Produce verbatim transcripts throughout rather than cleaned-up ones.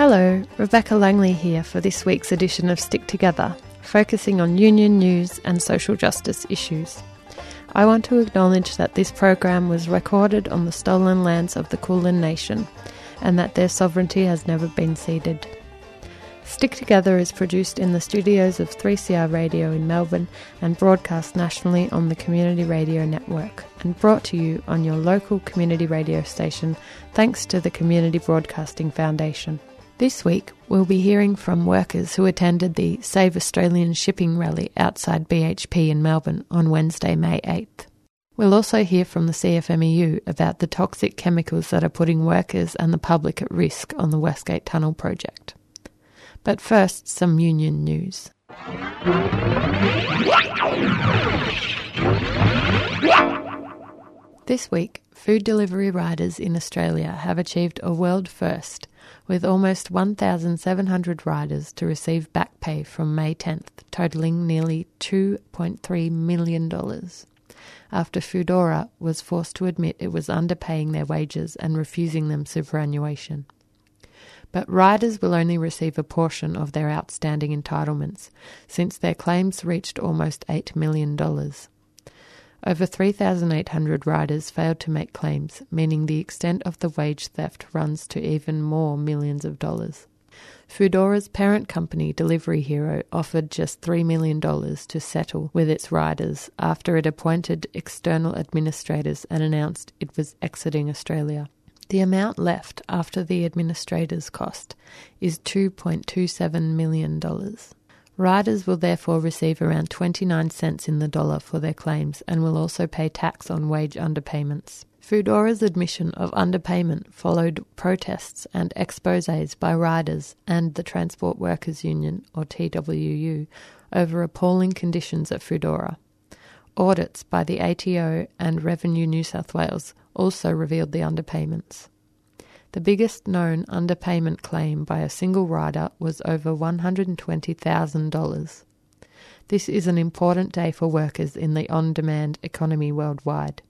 Hello, Rebecca Langley here for this week's edition of Stick Together, focusing on union news and social justice issues. I want to acknowledge that this program was recorded on the stolen lands of the Kulin Nation and that their sovereignty has never been ceded. Stick Together is produced in the studios of three C R Radio in Melbourne and broadcast nationally on the Community Radio Network and brought to you on your local community radio station thanks to the Community Broadcasting Foundation. This week, we'll be hearing from workers who attended the Save Australian Shipping rally outside B H P in Melbourne on Wednesday, May eighth. We'll also hear from the C F M E U about the toxic chemicals that are putting workers and the public at risk on the Westgate Tunnel project. But first, some union news. This week, food delivery riders in Australia have achieved a world first, with almost one thousand seven hundred riders to receive back pay from May tenth, totalling nearly two point three million dollars, after Foodora was forced to admit it was underpaying their wages and refusing them superannuation. But riders will only receive a portion of their outstanding entitlements, since their claims reached almost eight million dollars. Over three thousand eight hundred riders failed to make claims, meaning the extent of the wage theft runs to even more millions of dollars. Foodora's parent company, Delivery Hero, offered just three million dollars to settle with its riders after it appointed external administrators and announced it was exiting Australia. The amount left after the administrators' cost is two point two seven million dollars. Riders will therefore receive around twenty-nine cents in the dollar for their claims and will also pay tax on wage underpayments. Foodora's admission of underpayment followed protests and exposés by riders and the Transport Workers Union, or T W U, over appalling conditions at Foodora. Audits by the A T O and Revenue New South Wales also revealed the underpayments. The biggest known underpayment claim by a single rider was over one hundred twenty thousand dollars. This is an important day for workers in the on-demand economy worldwide.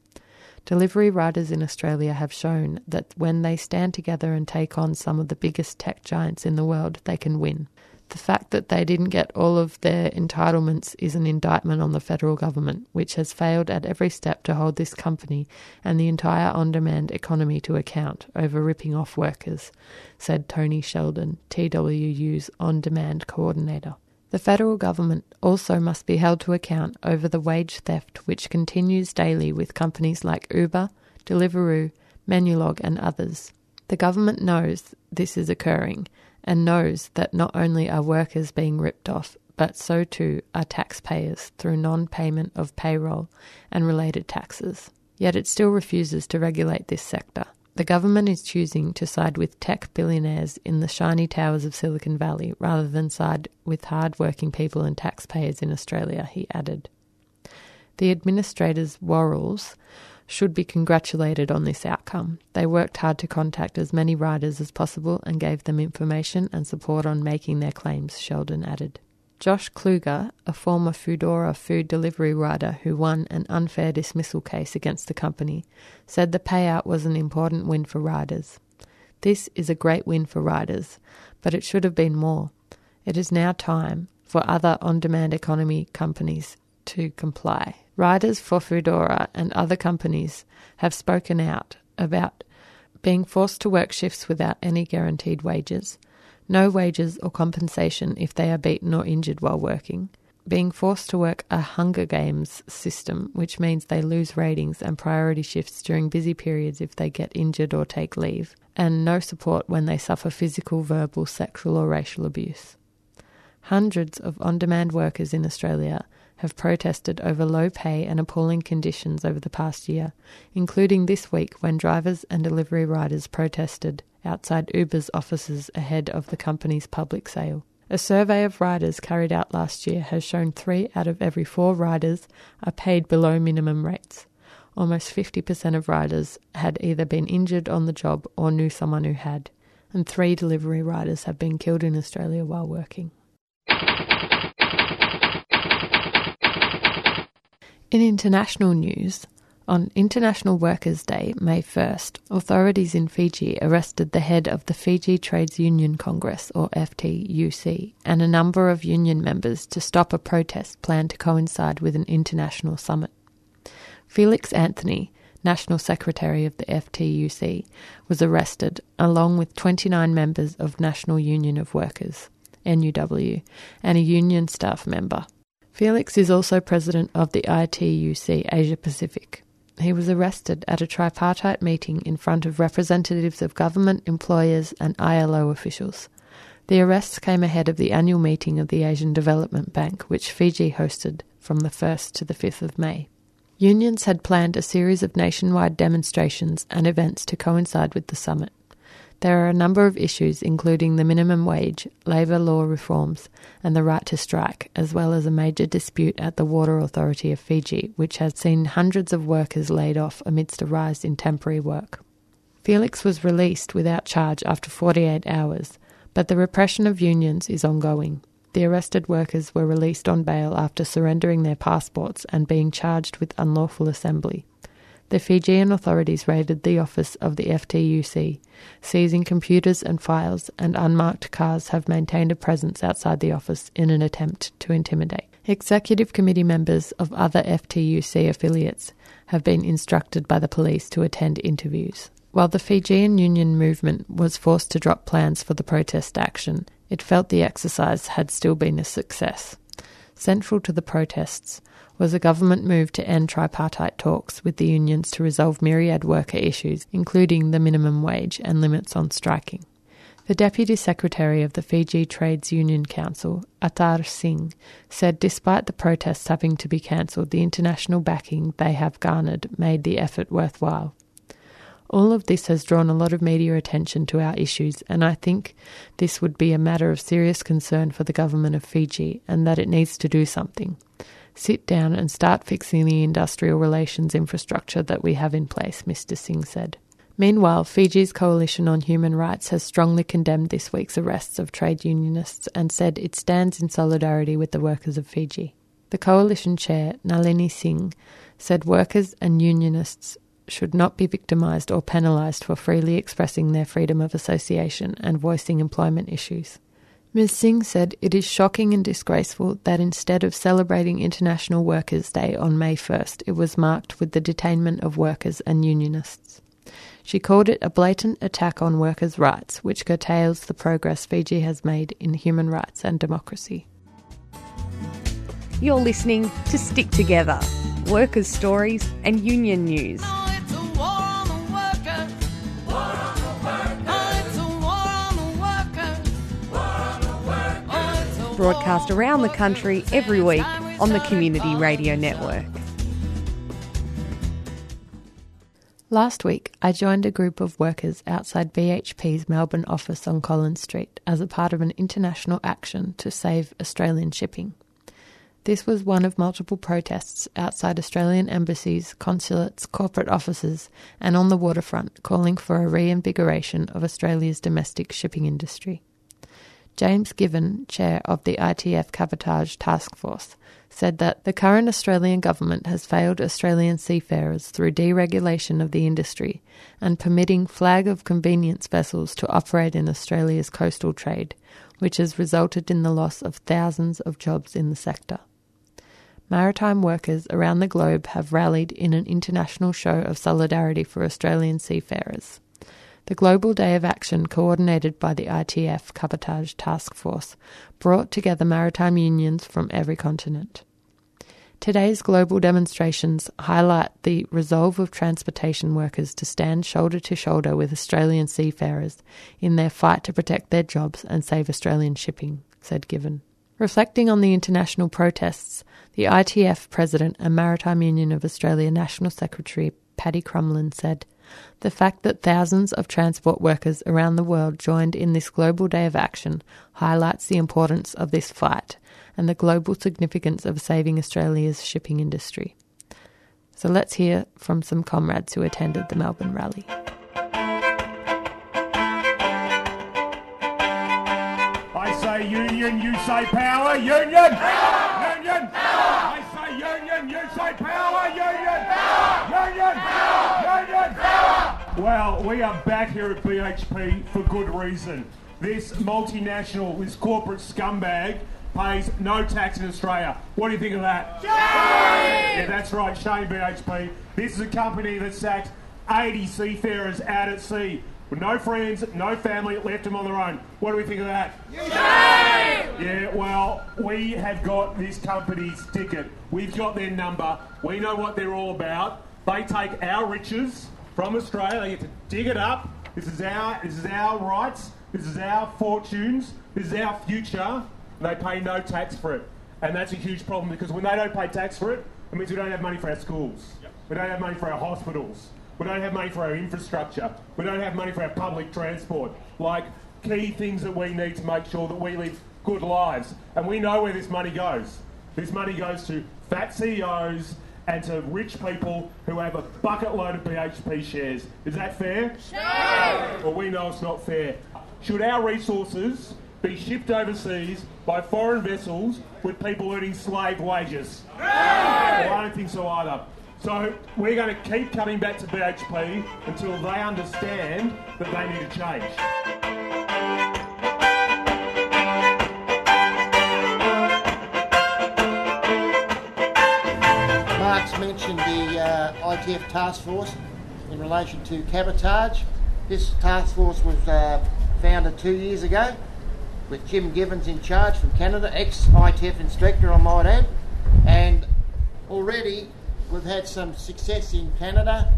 Delivery riders in Australia have shown that when they stand together and take on some of the biggest tech giants in the world, they can win. The fact that they didn't get all of their entitlements is an indictment on the federal government, which has failed at every step to hold this company and the entire on-demand economy to account over ripping off workers, said Tony Sheldon, T W U's on-demand coordinator. The federal government also must be held to account over the wage theft which continues daily with companies like Uber, Deliveroo, Manulog and others. The government knows this is occurring and knows that not only are workers being ripped off, but so too are taxpayers through non-payment of payroll and related taxes. Yet it still refuses to regulate this sector. The government is choosing to side with tech billionaires in the shiny towers of Silicon Valley rather than side with hard-working people and taxpayers in Australia, he added. The administrators, Worrells, should be congratulated on this outcome. They worked hard to contact as many riders as possible and gave them information and support on making their claims, Sheldon added. Josh Kluger, a former Foodora food delivery rider who won an unfair dismissal case against the company, said the payout was an important win for riders. This is a great win for riders, but it should have been more. It is now time for other on-demand economy companies to comply. Riders for Foodora and other companies have spoken out about being forced to work shifts without any guaranteed wages, no wages or compensation if they are beaten or injured while working, being forced to work a Hunger Games system, which means they lose ratings and priority shifts during busy periods if they get injured or take leave, and no support when they suffer physical, verbal, sexual or racial abuse. Hundreds of on-demand workers in Australia have protested over low pay and appalling conditions over the past year, including this week when drivers and delivery riders protested outside Uber's offices ahead of the company's public sale. A survey of riders carried out last year has shown three out of every four riders are paid below minimum rates. Almost fifty percent of riders had either been injured on the job or knew someone who had, and three delivery riders have been killed in Australia while working. In international news, On International Workers' Day, May first, authorities in Fiji arrested the head of the Fiji Trades Union Congress, or F T U C, and a number of union members to stop a protest planned to coincide with an international summit. Felix Anthony, National Secretary of the F T U C, was arrested, along with twenty-nine members of National Union of Workers, N U W, and a union staff member. Felix is also president of the I T U C Asia Pacific. He was arrested at a tripartite meeting in front of representatives of government, employers and I L O officials. The arrests came ahead of the annual meeting of the Asian Development Bank, which Fiji hosted from the first to the fifth of May. Unions had planned a series of nationwide demonstrations and events to coincide with the summit. There are a number of issues, including the minimum wage, labour law reforms and the right to strike, as well as a major dispute at the Water Authority of Fiji, which has seen hundreds of workers laid off amidst a rise in temporary work. Felix was released without charge after forty-eight hours, but the repression of unions is ongoing. The arrested workers were released on bail after surrendering their passports and being charged with unlawful assembly. The Fijian authorities raided the office of the F T U C, seizing computers and files, and unmarked cars have maintained a presence outside the office in an attempt to intimidate. Executive committee members of other F T U C affiliates have been instructed by the police to attend interviews. While the Fijian union movement was forced to drop plans for the protest action, it felt the exercise had still been a success. Central to the protests was a government move to end tripartite talks with the unions to resolve myriad worker issues, including the minimum wage and limits on striking. The Deputy Secretary of the Fiji Trades Union Council, Atar Singh, said despite the protests having to be cancelled, the international backing they have garnered made the effort worthwhile. All of this has drawn a lot of media attention to our issues, and I think this would be a matter of serious concern for the government of Fiji and that it needs to do something. Sit down and start fixing the industrial relations infrastructure that we have in place, Mister Singh said. Meanwhile, Fiji's Coalition on Human Rights has strongly condemned this week's arrests of trade unionists and said it stands in solidarity with the workers of Fiji. The Coalition chair, Nalini Singh, said workers and unionists should not be victimised or penalised for freely expressing their freedom of association and voicing employment issues. Miz Singh said it is shocking and disgraceful that instead of celebrating International Workers' Day on May first, it was marked with the detainment of workers and unionists. She called it a blatant attack on workers' rights, which curtails the progress Fiji has made in human rights and democracy. You're listening to Stick Together, workers' stories and union news. Broadcast around the country every week on the Community Radio Network. Last week, I joined a group of workers outside B H P's Melbourne office on Collins Street as a part of an international action to save Australian shipping. This was one of multiple protests outside Australian embassies, consulates, corporate offices, and on the waterfront calling for a reinvigoration of Australia's domestic shipping industry. James Given, chair of the I T F Cabotage Task Force, said that the current Australian government has failed Australian seafarers through deregulation of the industry and permitting flag of convenience vessels to operate in Australia's coastal trade, which has resulted in the loss of thousands of jobs in the sector. Maritime workers around the globe have rallied in an international show of solidarity for Australian seafarers. The Global Day of Action, coordinated by the I T F Cabotage Task Force, brought together maritime unions from every continent. Today's global demonstrations highlight the resolve of transportation workers to stand shoulder to shoulder with Australian seafarers in their fight to protect their jobs and save Australian shipping, said Given. Reflecting on the international protests, the I T F President and Maritime Union of Australia National Secretary Paddy Crumlin said, "The fact that thousands of transport workers around the world joined in this global day of action highlights the importance of this fight and the global significance of saving Australia's shipping industry." So let's hear from some comrades who attended the Melbourne rally. I say union, you say power, union! Power! Union! Power! I say union, you say power, union! Power! Union! Well, we are back here at B H P for good reason. This multinational, this corporate scumbag, pays no tax in Australia. What do you think of that? Shame! Yeah, that's right, shame B H P. This is a company that sacks eighty seafarers out at sea with no friends, no family, left them on their own. What do we think of that? Shame! Yeah, well, we have got this company's ticket. We've got their number. We know what they're all about. They take our riches from Australia. They get to dig it up. This is our, this is our rights. This is our fortunes. This is our future. And they pay no tax for it. And that's a huge problem, because when they don't pay tax for it, it means we don't have money for our schools. Yep. We don't have money for our hospitals. We don't have money for our infrastructure. We don't have money for our public transport. Like key things that we need to make sure that we live good lives. And we know where this money goes. This money goes to fat C E Os and to rich people who have a bucket load of B H P shares. Is that fair? Sure! Well, we know it's not fair. Should our resources be shipped overseas by foreign vessels with people earning slave wages? No! Well, I don't think so either. So we're going to keep coming back to B H P until they understand that they need to change. Mark's mentioned the uh, I T F task force in relation to cabotage. This task force was uh, founded two years ago with Jim Givens in charge from Canada, ex-I T F inspector I might add, and already we've had some success in Canada,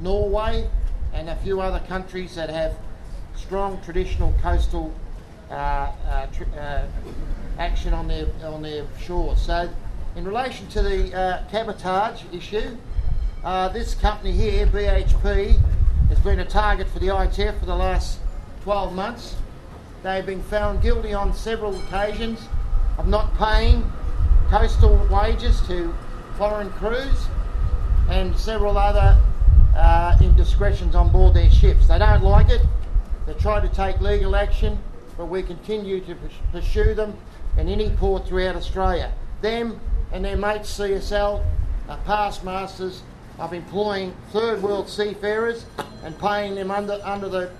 Norway and a few other countries that have strong traditional coastal uh, uh, tr uh, action on their, on their shores. So in relation to the uh, cabotage issue, uh, this company here, B H P, has been a target for the I T F for the last twelve months. They've been found guilty on several occasions of not paying coastal wages to foreign crews and several other uh, indiscretions on board their ships. They don't like it. They try to take legal action, but we continue to pursue them in any port throughout Australia. Them and their mates C S L are past masters of employing third world seafarers and paying them under under the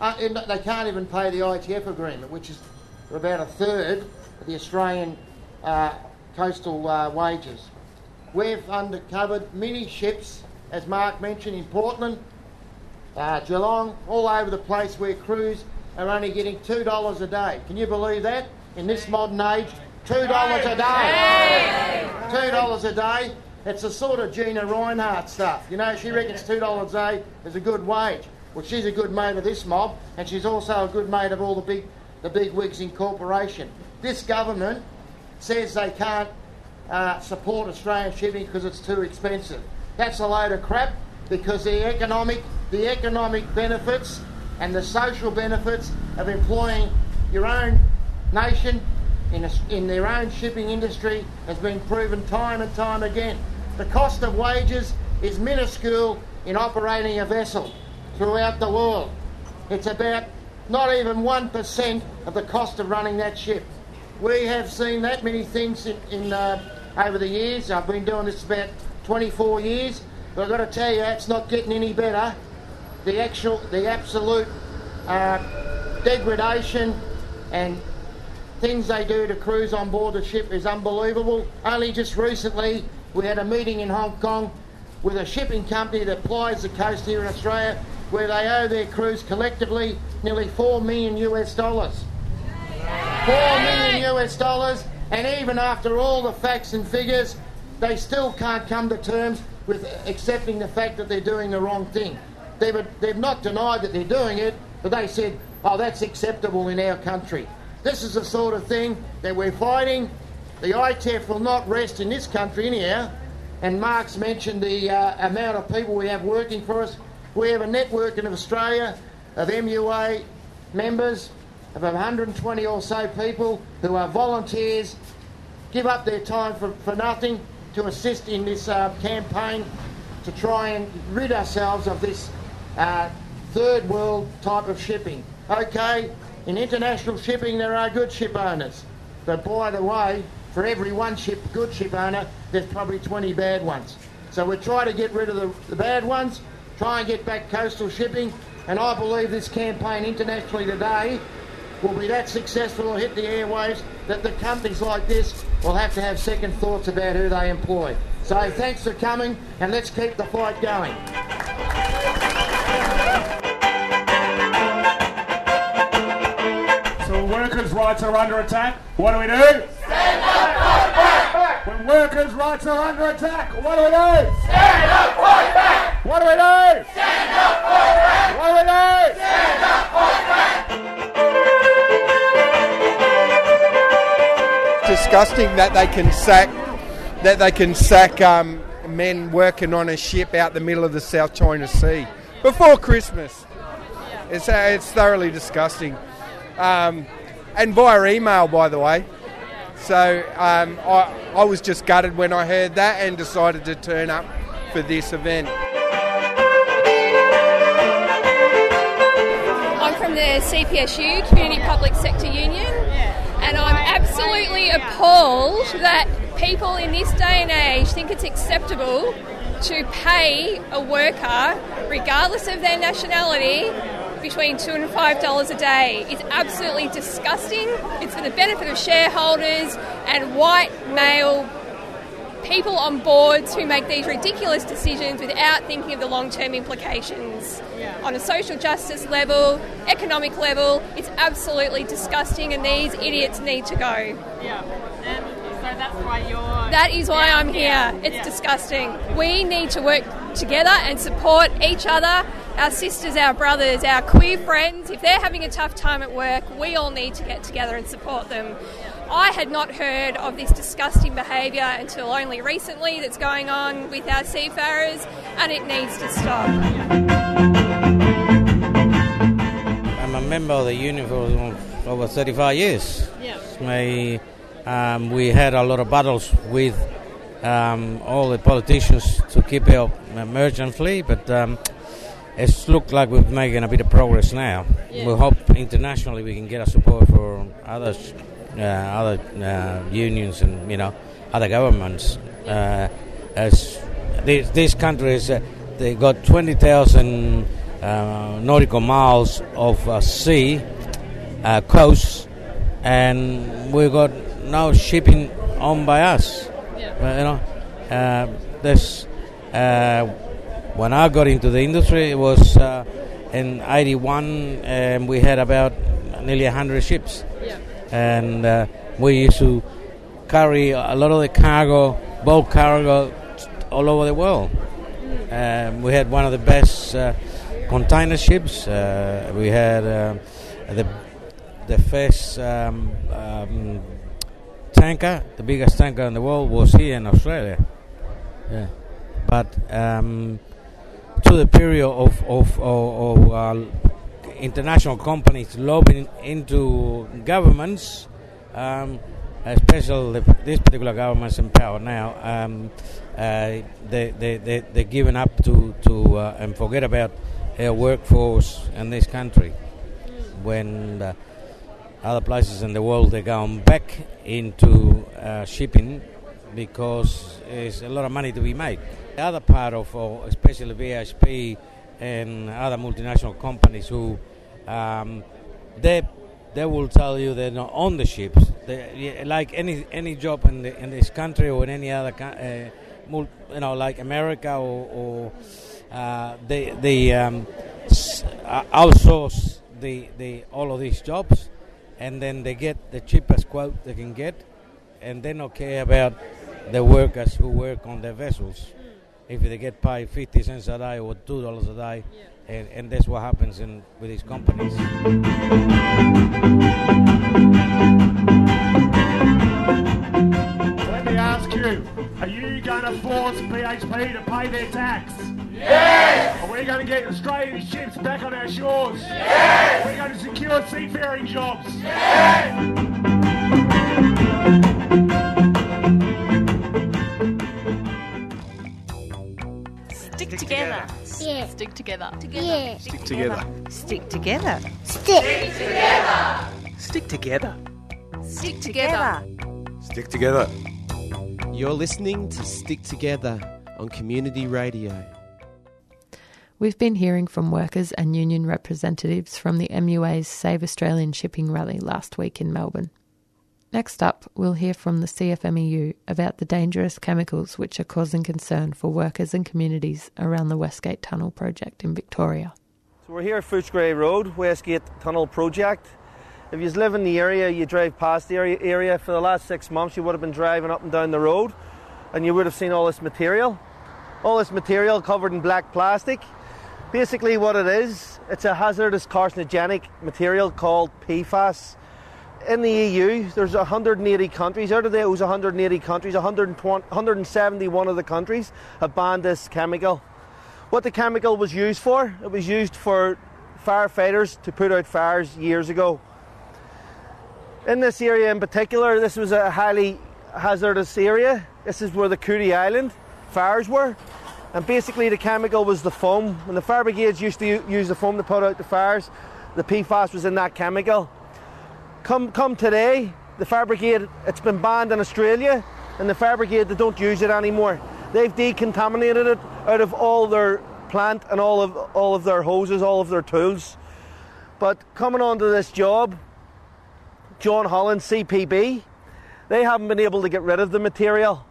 Uh, they can't even pay the I T F agreement, which is for about a third of the Australian uh, coastal uh, wages. We've undercovered many ships, as Mark mentioned, in Portland, uh, Geelong, all over the place, where crews are only getting two dollars a day. Can you believe that? In this modern age, two dollars a day. two dollars a day. It's the sort of Gina Reinhardt stuff. You know, she reckons two dollars a day is a good wage. Well, she's a good mate of this mob, and she's also a good mate of all the big, the big wigs in corporation. This government says they can't uh, support Australian shipping because it's too expensive. That's a load of crap, because the economic, the economic benefits and the social benefits of employing your own nation in, a, in their own shipping industry has been proven time and time again. The cost of wages is minuscule in operating a vessel throughout the world. It's about not even one percent of the cost of running that ship. We have seen that many things in, in uh, over the years. I've been doing this about twenty-four years, but I've got to tell you, it's not getting any better. The actual, the absolute uh, degradation and things they do to crews on board the ship is unbelievable. Only just recently, we had a meeting in Hong Kong with a shipping company that plies the coast here in Australia, where they owe their crews collectively nearly four million US dollars. four million US dollars, and even after all the facts and figures, they still can't come to terms with accepting the fact that they're doing the wrong thing. They've, they've not denied that they're doing it, but they said, oh, that's acceptable in our country. This is the sort of thing that we're fighting. The I T F will not rest in this country anyhow, and Mark's mentioned the uh, amount of people we have working for us. We have a network in Australia of M U A members, of one hundred twenty or so people who are volunteers, give up their time for, for nothing to assist in this uh, campaign to try and rid ourselves of this uh, third world type of shipping. Okay, in international shipping there are good ship owners, but by the way, for every one ship, good ship owner, there's probably twenty bad ones. So we try to get rid of the, the bad ones try and get back coastal shipping, and I believe this campaign internationally today will be that successful or hit the airwaves that the companies like this will have to have second thoughts about who they employ. So thanks for coming, and let's keep the fight going. So workers' rights are under attack. What do we do? Stand up, fight back! When workers' rights are under attack, what do we do? Stand up, fight back! What do we do? Stand up, fight back! What do we do? Stand up, fight back! Disgusting that they can sack that they can sack um, men working on a ship out the middle of the South China Sea before Christmas. It's uh, it's thoroughly disgusting, um, and via email, by the way. So um, I I was just gutted when I heard that and decided to turn up for this event. I'm from the C P S U, Community Public Sector Union. And I'm absolutely appalled that people in this day and age think it's acceptable to pay a worker, regardless of their nationality, between two dollars and five dollars a day. It's absolutely disgusting. It's for the benefit of shareholders and white male people on boards who make these ridiculous decisions without thinking of the long-term implications. Yeah. On a social justice level, economic level, it's absolutely disgusting, and these idiots need to go. Yeah, and so that's why you're... That is why I'm here. here. It's yeah. disgusting. We need to work together and support each other, our sisters, our brothers, our queer friends. If they're having a tough time at work, we all need to get together and support them. I had not heard of this disgusting behaviour until only recently that's going on with our seafarers, and it needs to stop. I'm a member of the union for over thirty-five years. Yeah. My, um, we had a lot of battles with um, all the politicians to keep it up emergently, but um, it's looked like we're making a bit of progress now. Yeah. We hope internationally we can get a support for others. Uh, other uh, unions and you know other governments. Uh, as these, these countries, uh, they got twenty thousand uh, nautical miles of uh, sea uh, coast, and we got no shipping owned by us. Yeah. Uh, you know, uh, this uh, when I got into the industry, it was uh, in eighty-one, and we had about nearly a hundred ships. Yeah. And uh, we used to carry a lot of the cargo, bulk cargo, all over the world. Um, we had one of the best uh, container ships. Uh, we had uh, the the first um, um, tanker, the biggest tanker in the world, was here in Australia. Yeah. But um, to the period of of of. of uh, international companies lobbying into governments, um, especially this particular government's in power now. Um, uh, they they they they're giving up to to uh, and forget about their workforce in this country. When uh, other places in the world they're going back into uh, shipping because there's a lot of money to be made. The other part of, uh, especially B H P and other multinational companies who Um, they they will tell you they don't own the ships. They, like any any job in the, in this country or in any other uh, mul, you know, like America or, or uh, they they um, outsource the the all of these jobs, and then they get the cheapest quote they can get, and they don't care about the workers who work on their vessels. If they get paid fifty cents a day or two dollars a day, yeah. and, and that's what happens in, with these companies. Let me ask you, are you going to force B H P to pay their tax? Yes! Are we going to get Australian ships back on our shores? Yes! Are we going to secure seafaring jobs? Yes! Stick together. Yeah. Stick together. Together. Yeah. Stick together. Stick together. Stick together. Stick together. Stick together. Stick together. You're listening to Stick Together on Community Radio. We've been hearing from workers and union representatives from the M U A's Save Australian Shipping rally last week in Melbourne. Next up, we'll hear from the C F M E U about the dangerous chemicals which are causing concern for workers and communities around the Westgate Tunnel project in Victoria. So we're here at Footscray Road, Westgate Tunnel project. If you live in the area, you drive past the area, area for the last six months, you would have been driving up and down the road and you would have seen all this material. All this material covered in black plastic. Basically what it is, it's a hazardous carcinogenic material called P F A S. In the E U, there's one hundred eighty countries. Out of those one hundred eighty countries, one hundred seventy-one of the countries have banned this chemical. What the chemical was used for, it was used for firefighters to put out fires years ago. In this area in particular, this was a highly hazardous area. This is where the Coody Island fires were. And basically the chemical was the foam. When the fire brigades used to use the foam to put out the fires, the P F A S was in that chemical. Come come today, the fire brigade, it's been banned in Australia, and the fire brigade, they don't use it anymore. They've decontaminated it out of all their plant and all of all of their hoses, all of their tools. But coming on to this job, John Holland, C P B, they haven't been able to get rid of the material.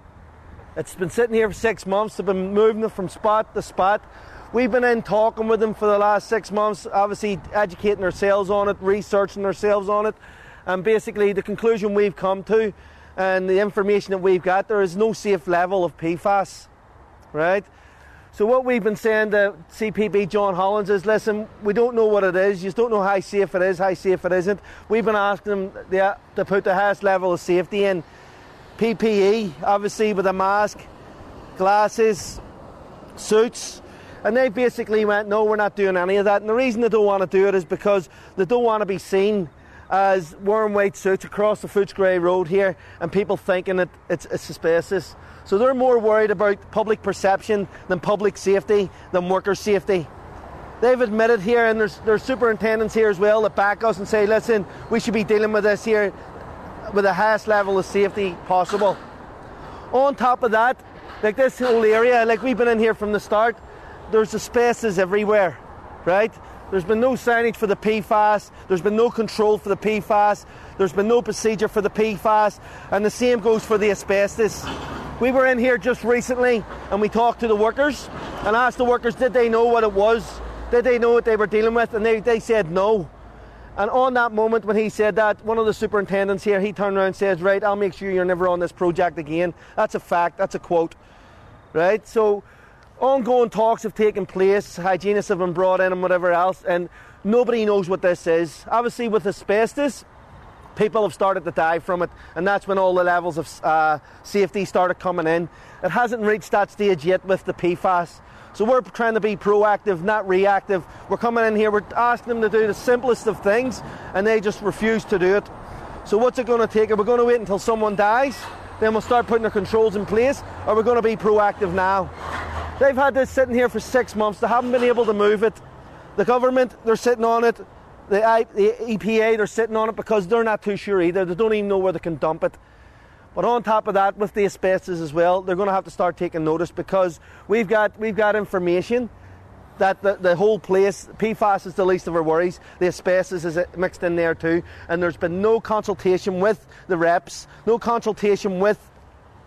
It's been sitting here for six months, they've been moving it from spot to spot. We've been in talking with them for the last six months, obviously educating ourselves on it, researching ourselves on it. And basically the conclusion we've come to and the information that we've got, there is no safe level of P F A S, right? So what we've been saying to C P B John Hollins is, listen, we don't know what it is, you just don't know how safe it is, how safe it isn't. We've been asking them to put the highest level of safety in. P P E, obviously with a mask, glasses, suits. And they basically went, no, we're not doing any of that. And the reason they don't want to do it is because they don't want to be seen as wearing white suits across the Footscray Road here and people thinking that it's, it's suspicious. So they're more worried about public perception than public safety, than worker safety. They've admitted here, and there's, there's superintendents here as well that back us and say, listen, we should be dealing with this here with the highest level of safety possible. On top of that, like this whole area, like we've been in here from the start, there's asbestos everywhere, right? There's been no signage for the P F A S, there's been no control for the P F A S, there's been no procedure for the P F A S, and the same goes for the asbestos. We were in here just recently and we talked to the workers and asked the workers, did they know what it was? Did they know what they were dealing with? And they, they said no. And on that moment when he said that, one of the superintendents here, he turned around and says, right, I'll make sure you're never on this project again. That's a fact, that's a quote, right? So ongoing talks have taken place, hygienists have been brought in and whatever else, and nobody knows what this is. Obviously with asbestos, people have started to die from it, and that's when all the levels of uh, safety started coming in. It hasn't reached that stage yet with the P F A S. So we're trying to be proactive, not reactive. We're coming in here, we're asking them to do the simplest of things, and they just refuse to do it. So what's it going to take? Are we going to wait until someone dies? Then we'll start putting the controls in place, or we're going to be proactive now? They've had this sitting here for six months. They haven't been able to move it. The government, they're sitting on it. The, I, the E P A, they're sitting on it because they're not too sure either. They don't even know where they can dump it. But on top of that, with the asbestos as well, they're going to have to start taking notice because we've got we've got information that the, the whole place, P F A S is the least of our worries. The asbestos is mixed in there too. And there's been no consultation with the reps, no consultation with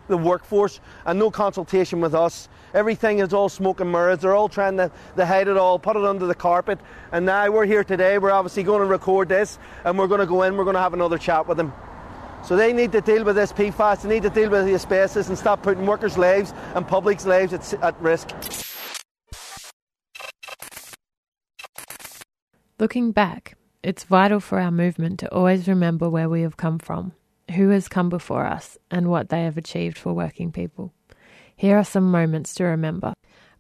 the workforce, and no consultation with us. Everything is all smoke and mirrors. They're all trying to, to hide it all, put it under the carpet. And now we're here today, we're obviously going to record this, and we're going to go in, we're going to have another chat with them. So they need to deal with this P F A S, they need to deal with the asbestos and stop putting workers' lives and public's lives at, at risk. Looking back, it's vital for our movement to always remember where we have come from, who has come before us, and what they have achieved for working people. Here are some moments to remember.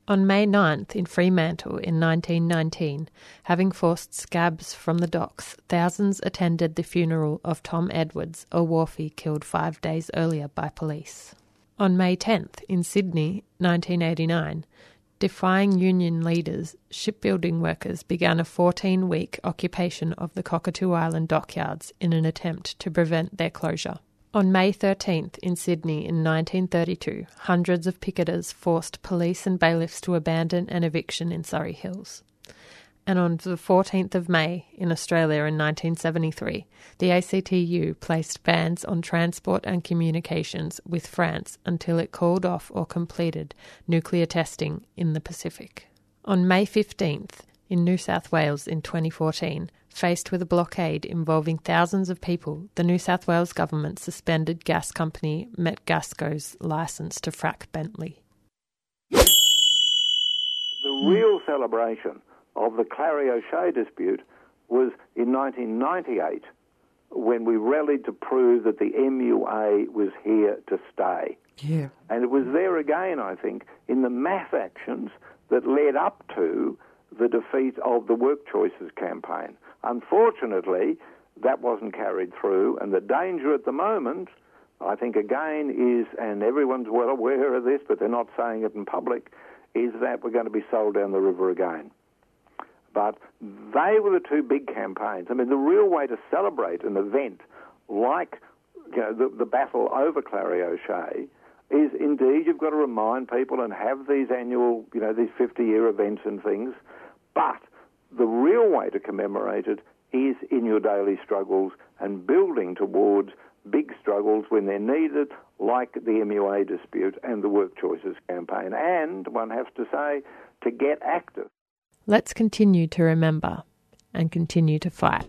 On May ninth in Fremantle in nineteen nineteen, having forced scabs from the docks, thousands attended the funeral of Tom Edwards, a wharfie killed five days earlier by police. On May tenth in Sydney, nineteen eighty-nine, defying union leaders, shipbuilding workers began a fourteen-week occupation of the Cockatoo Island dockyards in an attempt to prevent their closure. On May thirteenth in Sydney in nineteen thirty-two, hundreds of picketers forced police and bailiffs to abandon an eviction in Surrey Hills. And on the fourteenth of May in Australia in nineteen seventy-three, the A C T U placed bans on transport and communications with France until it called off or completed nuclear testing in the Pacific. On May fifteenth in New South Wales in twenty fourteen, faced with a blockade involving thousands of people, the New South Wales government suspended gas company Metgasco's licence to frack Bentley. The real celebration of the Clarrie O'Shea dispute was in nineteen ninety-eight, when we rallied to prove that the M U A was here to stay. Yeah. And it was there again, I think, in the mass actions that led up to the defeat of the Work Choices campaign. Unfortunately, that wasn't carried through, and the danger at the moment, I think again, is, and everyone's well aware of this, but they're not saying it in public, is that we're going to be sold down the river again. But they were the two big campaigns. I mean, the real way to celebrate an event like, you know, the, the battle over Clarrie O'Shea is indeed you've got to remind people and have these annual, you know, these fifty-year events and things. But the real way to commemorate it is in your daily struggles and building towards big struggles when they're needed, like the M U A dispute and the Work Choices campaign. And, one has to say, to get active. Let's continue to remember and continue to fight.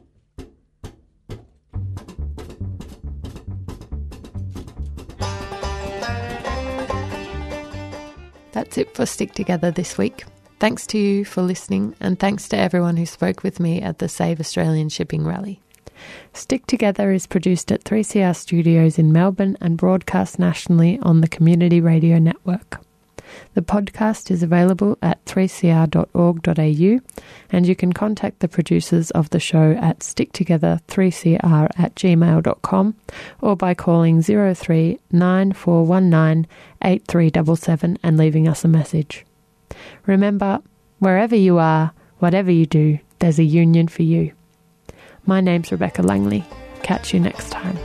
That's it for Stick Together this week. Thanks to you for listening, and thanks to everyone who spoke with me at the Save Australian Shipping Rally. Stick Together is produced at three C R Studios in Melbourne and broadcast nationally on the Community Radio Network. The podcast is available at three c r dot org dot a u, and you can contact the producers of the show at sticktogether three c r at gmail dot com or by calling zero three nine four one nine eight three seven seven and leaving us a message. Remember, wherever you are, whatever you do, there's a union for you. My name's Rebecca Langley. Catch you next time.